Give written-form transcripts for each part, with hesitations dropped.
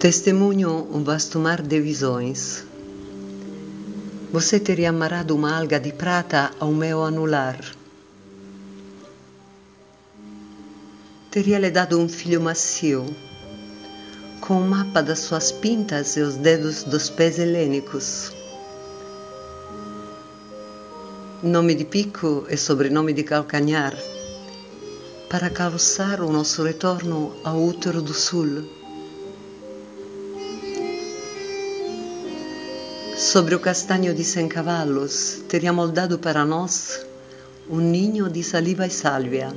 Testemunho vas tomar devisões. Você teria amarrado uma alga de prata ao meu anular. Teria lhe dado um filho macio, com o mapa das suas pintas e os dedos dos pés helênicos. Nome de pico e sobrenome de calcanhar, para calçar o nosso retorno ao útero do sul. Sobre o castanho de 100 cavalos, teria moldado para nós um ninho de saliva e sálvia.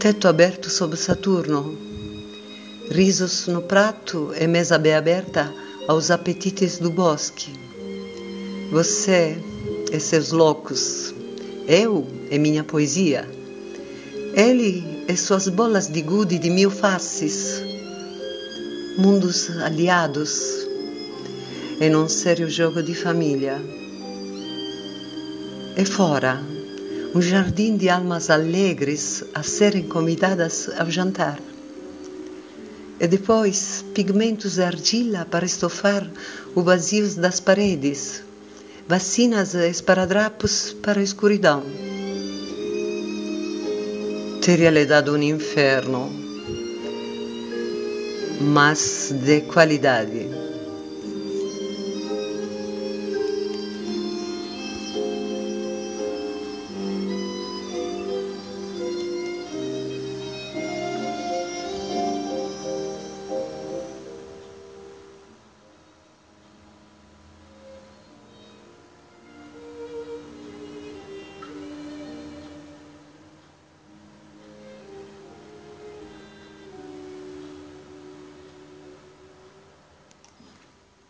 Tetto aberto sob Saturno, risos no prato e mesa bem aberta aos apetites do bosque. Você e seus loucos, eu e minha poesia, ele e suas bolas de gude de 1000 faces. Mundos aliados e non serio gioco di famiglia. E fora, un jardim de almas alegres a serem convidadas ao jantar. E depois, pigmentos e argila para estofar o vazio das paredes, vacinas e esparadrapos para a escuridão. Teria lhe dado un inferno, mas de qualidade.